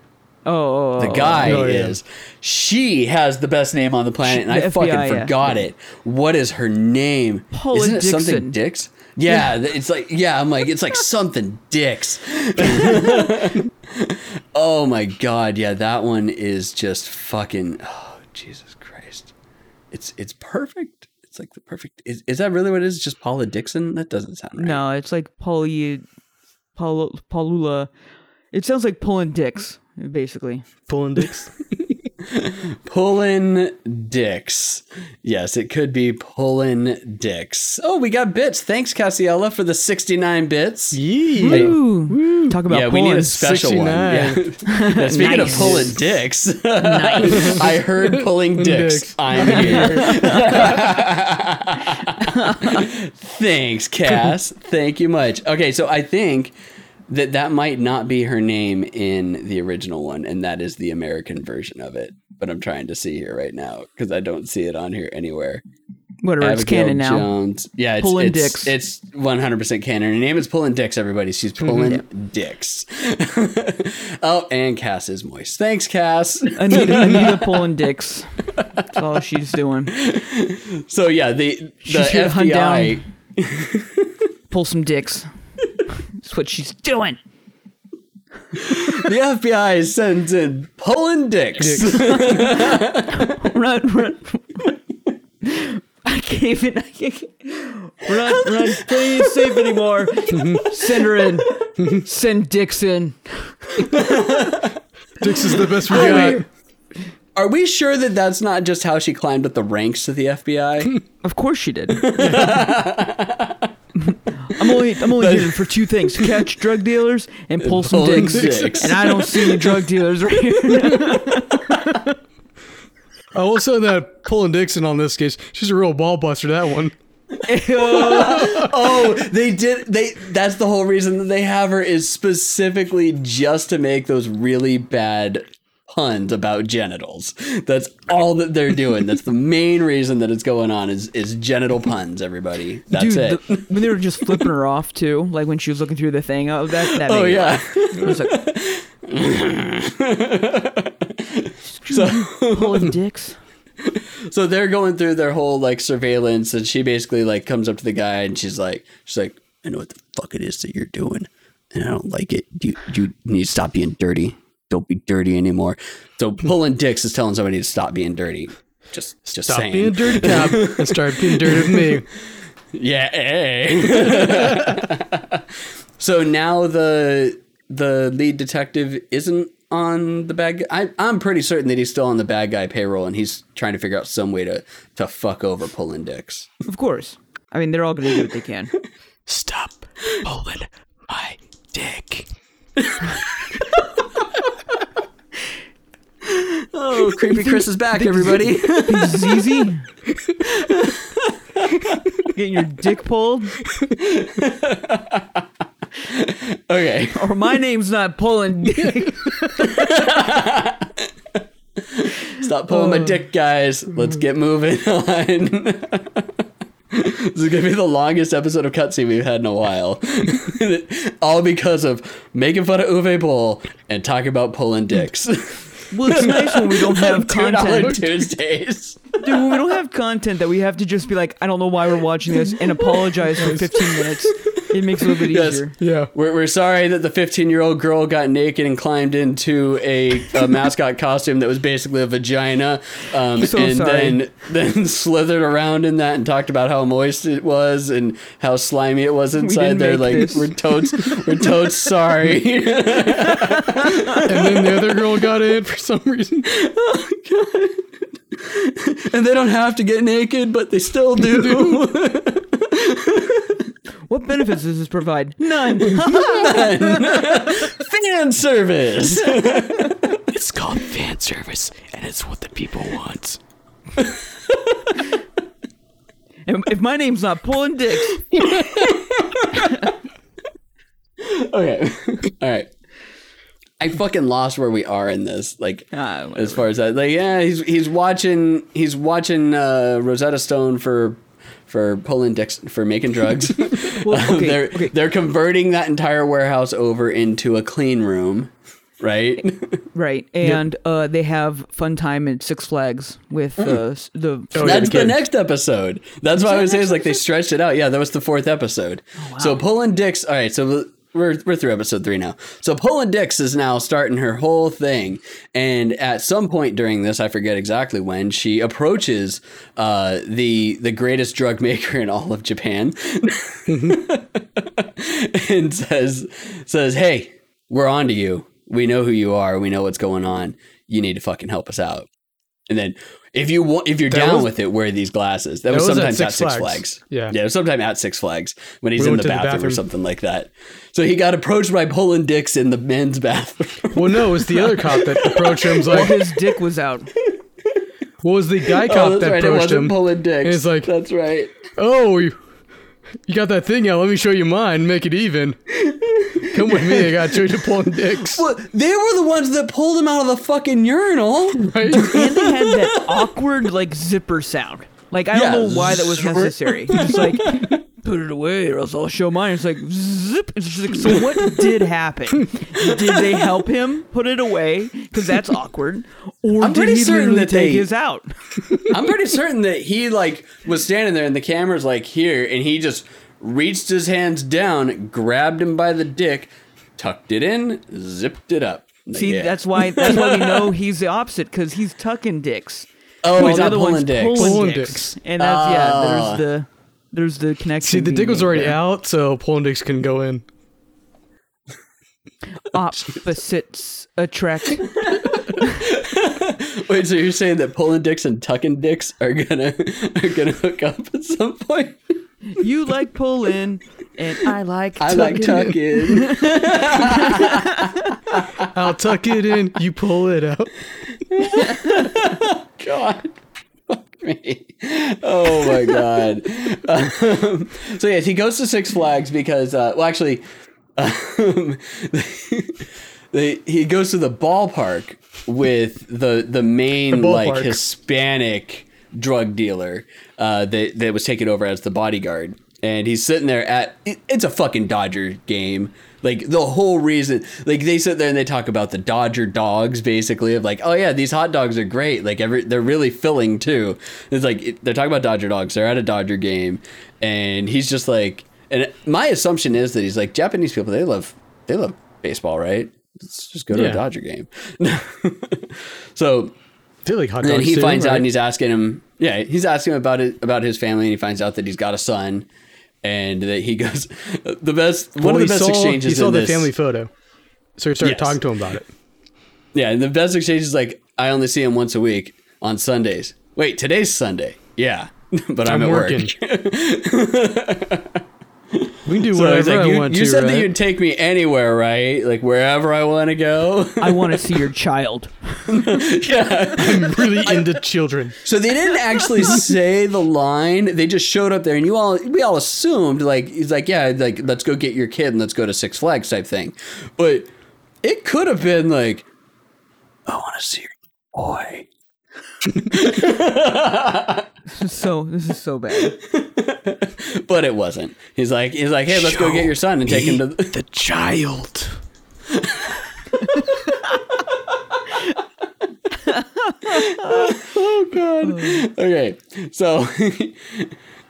Oh. The guy is. She has the best name on the planet, and I fucking forgot it. What is her name? Paula Isn't it Dixon. Something Dix? Yeah, it's like, I'm like, it's like something Dix. Oh my God, yeah, that one is just fucking, oh, Jesus Christ. It's perfect. It's like the perfect. Is that really what it is? Just Paula Dixon? That doesn't sound right. No, it's like Paulula. It sounds like pulling dicks, basically. Pulling dicks. Pulling dicks. Yes, it could be pulling dicks. Oh, we got bits. Thanks, Cassiella, for the 69 bits. Yeah. Woo. Talk about pulling. Yeah, we need a special 69. One. Yeah. Yeah, speaking of pulling dicks, nice. I heard pulling dicks. I'm here. Thanks, Cass. Thank you much. Okay, so I think that might not be her name in the original one, and that is the American version of it. But I'm trying to see here right now because I don't see it on here anywhere. Whatever, Abigail it's canon Jones. Now. Yeah, it's dicks. It's 100% canon. Her name is Pullin' Dicks, everybody. She's Pullin' Dicks. Oh, and Cass is moist. Thanks, Cass. Anita Pullin' Dicks. That's all she's doing. So yeah, the FBI hunt down, pull some dicks. That's what she's doing. The FBI sends in Pulling Dicks. Run. I can't. Run. Don't even save anymore. Send her in. Send Dicks in. Dicks is the best we got. Are we sure that that's not just how she climbed up the ranks to the FBI? Of course she did. I'm only here for two things: catch drug dealers and pull some dicks. And I don't see any drug dealers right here. I will say that Pulling Dixon on this case, she's a real ball buster. That one. That's the whole reason that they have her is specifically just to make those really bad puns about genitals. That's all that they're doing. That's the main reason that it's going on is genital puns, everybody. That's it. When they were just flipping her off too, like when she was looking through the thing. Oh, that. Oh yeah. It was like, pulling dicks. So they're going through their whole like surveillance, and she basically like comes up to the guy and she's like, I know what the fuck it is that you're doing, and I don't like it. You need to stop being dirty. Don't be dirty anymore. So Pulling Dicks is telling somebody to stop being dirty. Just stop saying. Stop being dirty, cop, and start being dirty with me. Yeah. Hey. So now the lead detective isn't on the bad guy. I'm pretty certain that he's still on the bad guy payroll, and he's trying to figure out some way to fuck over Pulling Dicks. Of course. I mean, they're all going to do what they can. Stop pulling my dick. Oh, Creepy Chris is back, everybody. Zizi. Getting your dick pulled. Okay. Or my name's not Pulling Dick. Stop pulling my dick, guys. Let's get moving on. This is going to be the longest episode of Cutscene we've had in a while. All because of making fun of Uwe Boll and talking about pulling dicks. Well, it's nice when we don't have content. Tuesdays. Dude, when we don't have content that we have to just be like, I don't know why we're watching this, and apologize for 15 minutes. It makes it a little bit easier. Yeah. We're sorry that the 15-year-old girl got naked and climbed into a mascot costume that was basically a vagina. Then slithered around in that and talked about how moist it was and how slimy it was inside there. Like, this. We're totes sorry. And then the other girl got in for some reason. Oh, God. And they don't have to get naked, but they still do. What benefits does this provide? None. Fan service. It's called fan service, and it's what the people want. If my name's not pulling dicks. Okay. All right. I fucking lost where we are in this. Like, as far as that, like, yeah, he's watching Rosetta Stone for pulling dicks, for making drugs. Well, okay, they're converting that entire warehouse over into a clean room, right? Right, and they have fun time at Six Flags with the... Oh, that's the next episode. That's why I was saying, like, they stretched it out. Yeah, that was the fourth episode. Oh, wow. So pulling dicks... All right, so we're through episode 3 now. So pulling dicks is now starting her whole thing. And at some point during this, I forget exactly when, she approaches the greatest drug maker in all of Japan and says, hey, we're on to you. We know who you are. We know what's going on. You need to fucking help us out. And then if you're down with it, wear these glasses. That was sometimes at Six Flags. Yeah, it was sometime at Six Flags when he's in the bathroom or something like that. So he got approached by pulling dicks in the men's bathroom. Well, no, it was the other cop that approached him. Was like, his dick was out. Well, it was the guy cop that approached him. Pulling dicks. He's like, that's right. Oh, you got that thing out. Let me show you mine. Make it even. Come with me. I got to show you pulling dicks. Well, they were the ones that pulled him out of the fucking urinal. Right. And they had that awkward, like, zipper sound. Like, I don't know why that was necessary. It's like, put it away or else I'll show mine. It's like, zip. It's just like, so what did happen? Did they help him put it away? Because that's awkward. Or did he literally take his out? I'm pretty certain that he, like, was standing there and the camera's, like, here. And he just... reached his hands down, grabbed him by the dick, tucked it in, zipped it up. Like, see, that's why we know he's the opposite, because he's tucking dicks. Oh, well, he's not pulling dicks. Pulling dicks. And that's, there's the connection. See, the dick was already out, so pulling dicks can go in. Opposites attract. Wait, so you're saying that pulling dicks and tucking dicks are gonna hook up at some point? You like pulling, and I like tucking. I'll tuck it in. You pull it out. God, fuck me. Oh my God. So yes, he goes to Six Flags because, he goes to the ballpark with the main Hispanic drug dealer that was taken over as the bodyguard, and he's sitting there at it's a fucking Dodger game. Like, the whole reason, like, they sit there and they talk about the Dodger dogs, basically, of like, oh yeah, these hot dogs are great, like, they're really filling too. It's like they're talking about Dodger dogs, they're at a Dodger game, and he's just like, and my assumption is that he's like, Japanese people, they love baseball, right? Let's just go to a Dodger game. So like hot dogs, and then he finds out, and he's asking him about his family, and he finds out that he's got a son, and that he goes, one of the best exchanges in this. He saw the family photo, so he started talking to him about it. Yeah, and the best exchange is like, I only see him once a week on Sundays. Wait, today's Sunday. Yeah, but I'm at work. We can do whatever I want to. You said that you'd take me anywhere, right? Like, wherever I want to go. I want to see your child. Yeah. I'm really into children. So they didn't actually say the line. They just showed up there, and we all assumed, like, he's like, yeah, like, let's go get your kid and let's go to Six Flags type thing. But it could have been like, I want to see your boy. This is so bad. But it wasn't. He's like, hey, let's go get your son and take him to the child. Oh God. Okay, so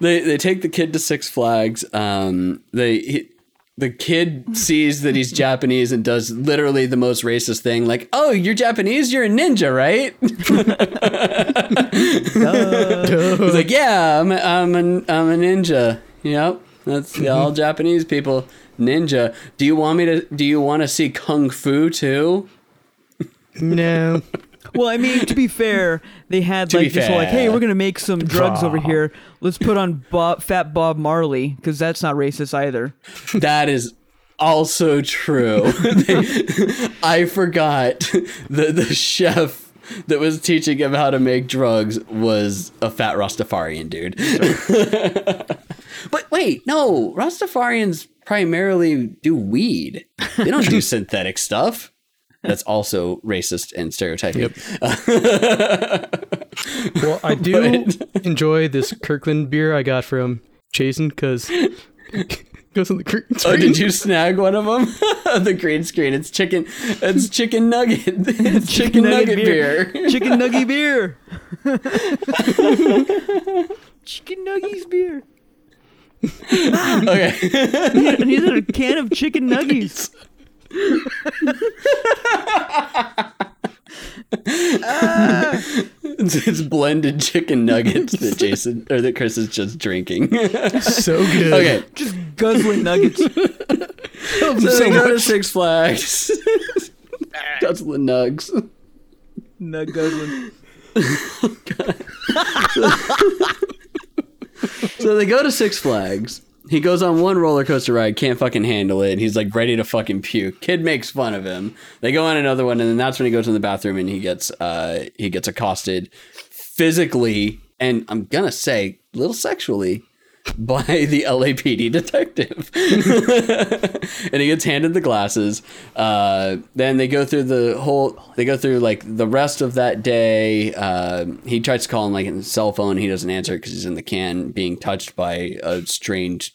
they take the kid to Six Flags. The kid sees that he's Japanese and does literally the most racist thing, like, oh, you're Japanese? You're a ninja, right? Duh. He's like, yeah, I'm a ninja. Yep, that's all Japanese people. Ninja. Do you want to see Kung Fu too? No. Well, I mean, to be fair, they had like this whole, like, hey, we're going to make some drugs over here. Let's put on Fat Bob Marley, because that's not racist either. That is also true. I forgot the chef that was teaching him how to make drugs was a fat Rastafarian dude. But wait, no, Rastafarians primarily do weed. They don't do synthetic stuff. That's also racist and stereotyping. Yep. Well, I do enjoy this Kirkland beer I got from Jason because it goes on the green screen. Oh, did you snag one of them? The green screen. It's chicken nugget. It's chicken nugget beer. Chicken nugget beer. Chicken nuggies beer. Mom, okay. I needed a can of chicken nuggies. It's blended chicken nuggets that Jason or that Chris is just drinking. So good. Okay, just guzzling nuggets. So go to Six Flags. Guzzling nugs. Nug guzzling. So they go to Six Flags. He goes on one roller coaster ride, can't fucking handle it. He's like ready to fucking puke. Kid makes fun of him. They go on another one, and then that's when he goes in the bathroom and he gets accosted physically, and I'm gonna say a little sexually, by the LAPD detective. And he gets handed the glasses. Then they go through the rest of that day. He tries to call him like his cell phone. He doesn't answer because he's in the can being touched by a strange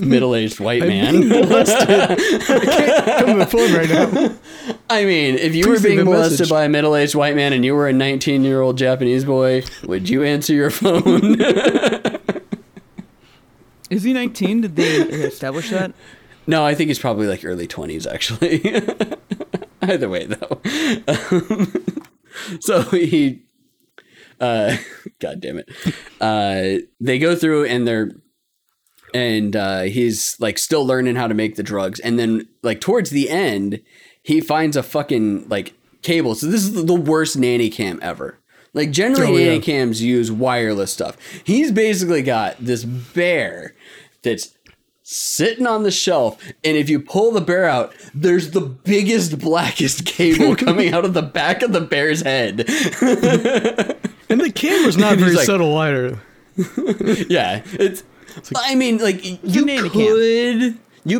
middle-aged white man. I can't come to the phone right now. I mean, if you Please were being molested by a middle-aged white man and you were a 19-year-old Japanese boy, would you answer your phone? Is he 19? Did they establish that? No, I think he's probably like early 20s, actually. Either way, though. So he... God damn it. They go through and they're... And he's like still learning how to make the drugs. And then like towards the end, he finds a fucking like cable. So this is the worst nanny cam ever. Like generally nanny cams use wireless stuff. He's basically got this bear that's sitting on the shelf, and if you pull the bear out, there's the biggest, blackest cable coming out of the back of the bear's head. And the camera's not very like, subtle either. Yeah, it's like, I mean, like you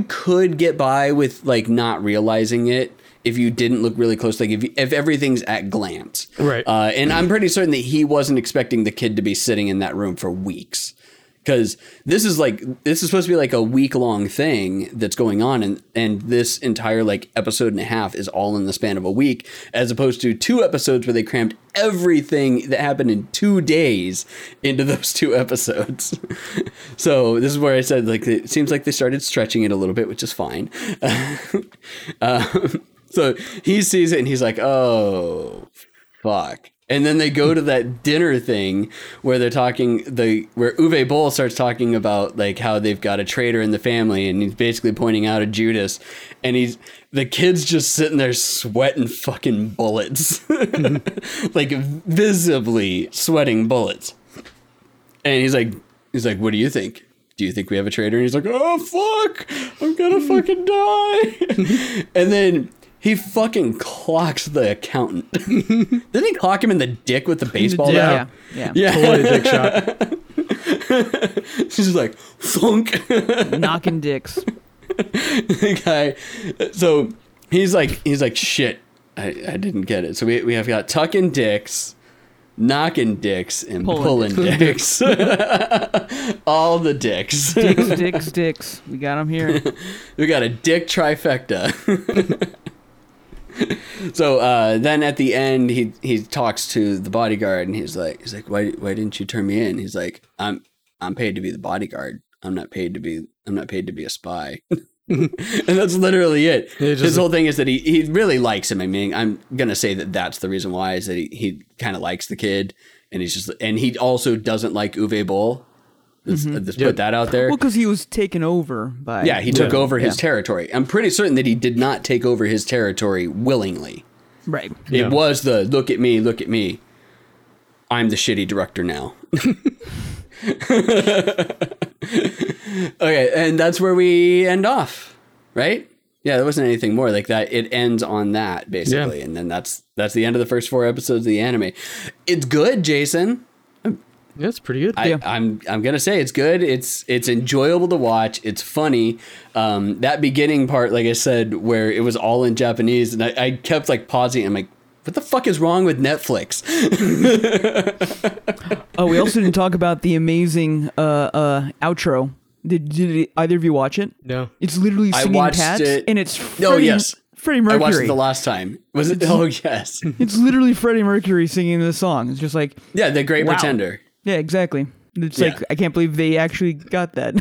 could get by with like not realizing it. If you didn't look really close, like if everything's at glance. Right. And I'm pretty certain that he wasn't expecting the kid to be sitting in that room for weeks, because this is supposed to be like a week long thing that's going on. And this entire like episode and a half is all in the span of a week, as opposed to 2 episodes where they crammed everything that happened in 2 days into those 2 episodes. So this is where I said, like, it seems like they started stretching it a little bit, which is fine. So he sees it and he's like, oh, fuck. And then they go to that dinner thing where they're talking, where Uwe Boll starts talking about like how they've got a traitor in the family, and he's basically pointing out a Judas, and the kid's just sitting there sweating fucking bullets, like visibly sweating bullets. And he's like, what do you think? Do you think we have a traitor? And he's like, oh, fuck, I'm gonna fucking die. And then he fucking clocks the accountant. Didn't he clock him in the dick with the baseball bat? Yeah. Totally dick shot. She's like, thunk. Knocking dicks. The guy. So he's like, shit, I didn't get it. So we have got tucking dicks, knocking dicks and pulling dicks. All the dicks. Dicks. We got them here. We got a dick trifecta. So then at the end, he talks to the bodyguard, and he's like, why didn't you turn me in? He's like, I'm paid to be the bodyguard. I'm not paid to be a spy. And that's literally it. His whole thing is that he really likes him. I mean, I'm going to say that's the reason why, is that he kind of likes the kid, and he also doesn't like Uwe Boll. Let's put that out there. Well, because he was taken over by... Yeah, he took over his territory. I'm pretty certain that he did not take over his territory willingly. Right. It was the, look at me. I'm the shitty director now. Okay, and that's where we end off, right? Yeah, there wasn't anything more like that. It ends on that, basically. Yeah. And then that's the end of the first 4 episodes of the anime. It's good, Jason. Yeah, it's pretty good. I'm gonna say it's good. It's enjoyable to watch. It's funny. That beginning part, like I said, where it was all in Japanese, and I kept like pausing. I'm like, what the fuck is wrong with Netflix? Oh, we also didn't talk about the amazing outro. Did either of you watch it? No. It's literally singing cats, and it's Freddie Mercury. I watched it the last time. Was it? Oh yes. It's literally Freddie Mercury singing the song. It's just like the Great Pretender. Yeah, exactly. It's like, I can't believe they actually got that.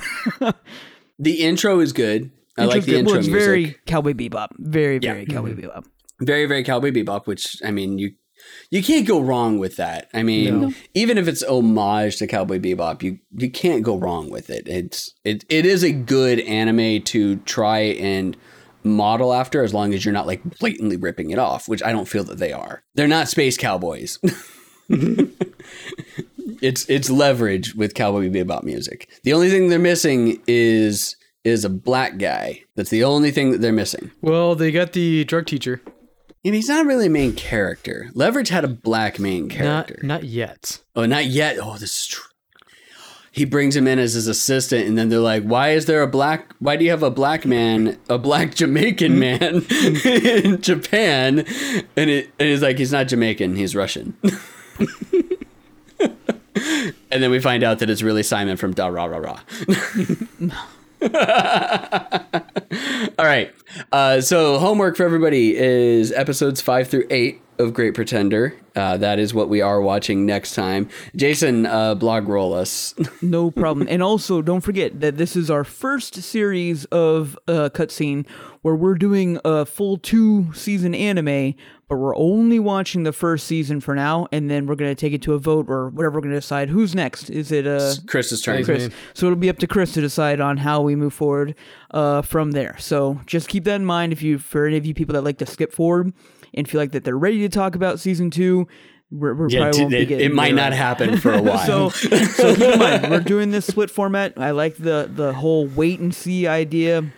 The intro is good. I like the intro music. It's very Cowboy Bebop. Very Cowboy Bebop. Very, very Cowboy Bebop, which, I mean, you can't go wrong with that. I mean, even if it's homage to Cowboy Bebop, you can't go wrong with it. It is a good anime to try and model after, as long as you're not like blatantly ripping it off, which I don't feel that they are. They're not space cowboys. It's Leverage with Cowboy Bebop music. The only thing they're missing is a black guy. That's the only thing that they're missing. Well, they got the drug teacher. And he's not really a main character. Leverage had a black main character. Not yet. Oh, not yet. Oh, this is true. He brings him in as his assistant, and then they're like, why do you have a black Jamaican man in Japan? And it's like, he's not Jamaican, he's Russian. And then we find out that it's really Simon from Da Ra Ra Ra. All right. So homework for everybody is episodes 5 through 8 of Great Pretender. That is what we are watching next time. Jason, blog roll us. No problem. And also, don't forget that this is our first series of Cutscene, where we're doing a full 2-season anime, but we're only watching the first season for now, and then we're going to take it to a vote or whatever. We're going to decide who's next. Is it Chris's turn? Chris. So it'll be up to Chris to decide on how we move forward from there. So just keep that in mind. For any of you people that like to skip forward and feel like that they're ready to talk about season 2, it might not happen for a while. So keep in mind, we're doing this split format. I like the whole wait and see idea,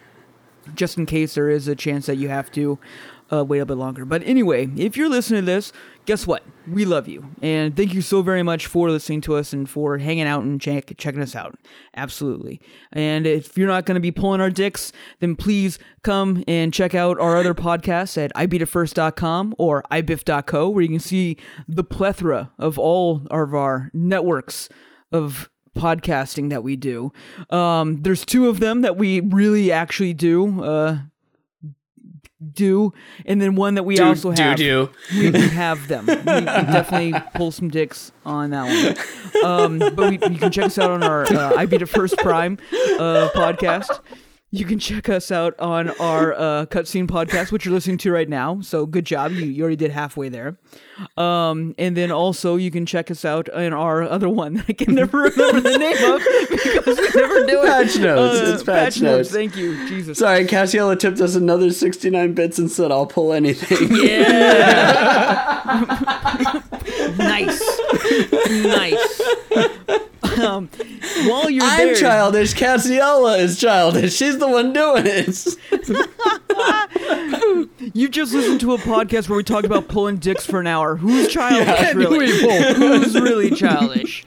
just in case there is a chance that you have to wait a bit longer. But anyway, if you're listening to this, guess what? We love you, and thank you so very much for listening to us and for hanging out and checking us out. Absolutely. And if you're not going to be pulling our dicks, then please come and check out our other podcasts at ibeatitfirst.com or ibiff.co, where you can see the plethora of all of our networks of podcasting that we do. There's 2 of them that we really actually do. And then one that we also have. We have them. We definitely pull some dicks on that one. But you can check us out on our I Beat It First Prime podcast. You can check us out on our Cutscene podcast, which you're listening to right now. So good job. You already did halfway there. And then also you can check us out in our other one that I can never remember the name of because we never do it. Patch Notes. It's Patch Notes. Thank you. Jesus. Sorry, Cassiella tipped us another 69 bits and said, I'll pull anything. Yeah. Nice. While you're I'm there, childish. Cassiella is childish. She's the one doing it. You just listened to a podcast where we talked about pulling dicks for an hour. Who's childish? Really? Who's really childish?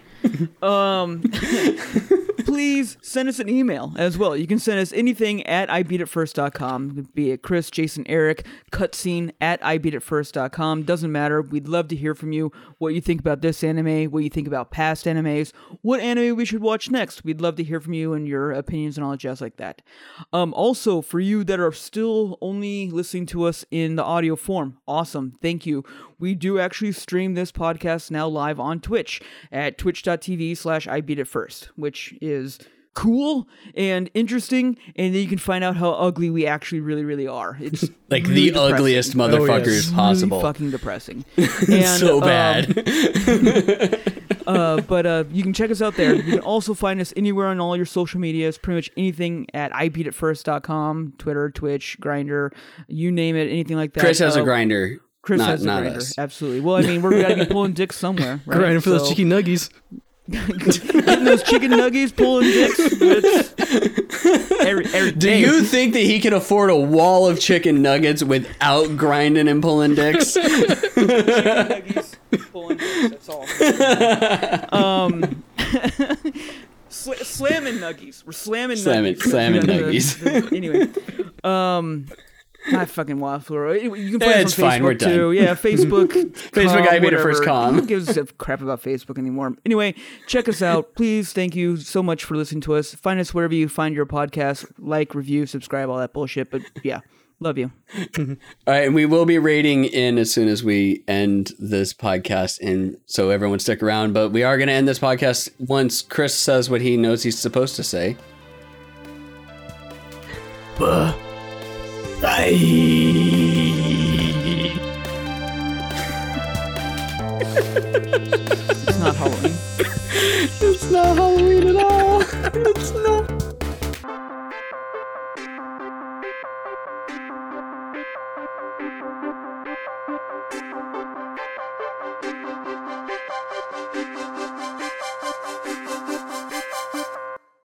please send us an email as well. You can send us anything at ibeatitfirst.com, be it Chris, Jason, Eric, cutscene at ibeatitfirst.com. Doesn't matter. We'd love to hear from you, what you think about this anime, what you think about past animes, what anime we should watch next. We'd love to hear from you and your opinions and all that jazz like that. Also, for you that are still only listening to us in the audio form, awesome. Thank you. We do actually stream this podcast now live on Twitch at twitch.tv/ibeatitfirst, which is cool and interesting, and then you can find out how ugly we actually really are. It's like really the depressing. Ugliest motherfuckers possible. Really fucking depressing. And, so bad. But you can check us out there. You can also find us anywhere on all your social medias, pretty much anything at ibeatitfirst.com, Twitter, Twitch, Grindr, you name it, anything like that. Chris has a Grindr. Chris has a Grindr, absolutely. Well, I mean, we're going to be pulling dicks somewhere. Right? Grinding for those chicken nuggies. Getting those chicken nuggies, pulling dicks. Every do day. You think that he can afford a wall of chicken nuggets without grinding and pulling dicks? Chicken nuggies, pulling dicks, that's all. Slamming nuggies. We're slamming nuggies. Slamming nuggies. Anyway. I fucking waffle. Anyway, you can find us on Facebook We're too. Done. Yeah, Facebook. Facebook. I made a first com. Who gives a crap about Facebook anymore? Anyway, check us out, please. Thank you so much for listening to us. Find us wherever you find your podcast. Like, review, subscribe, all that bullshit. But yeah, love you. All right, and we will be rating in as soon as we end this podcast, and so everyone stick around. But we are going to end this podcast once Chris says what he knows he's supposed to say. Buh. It's not Halloween.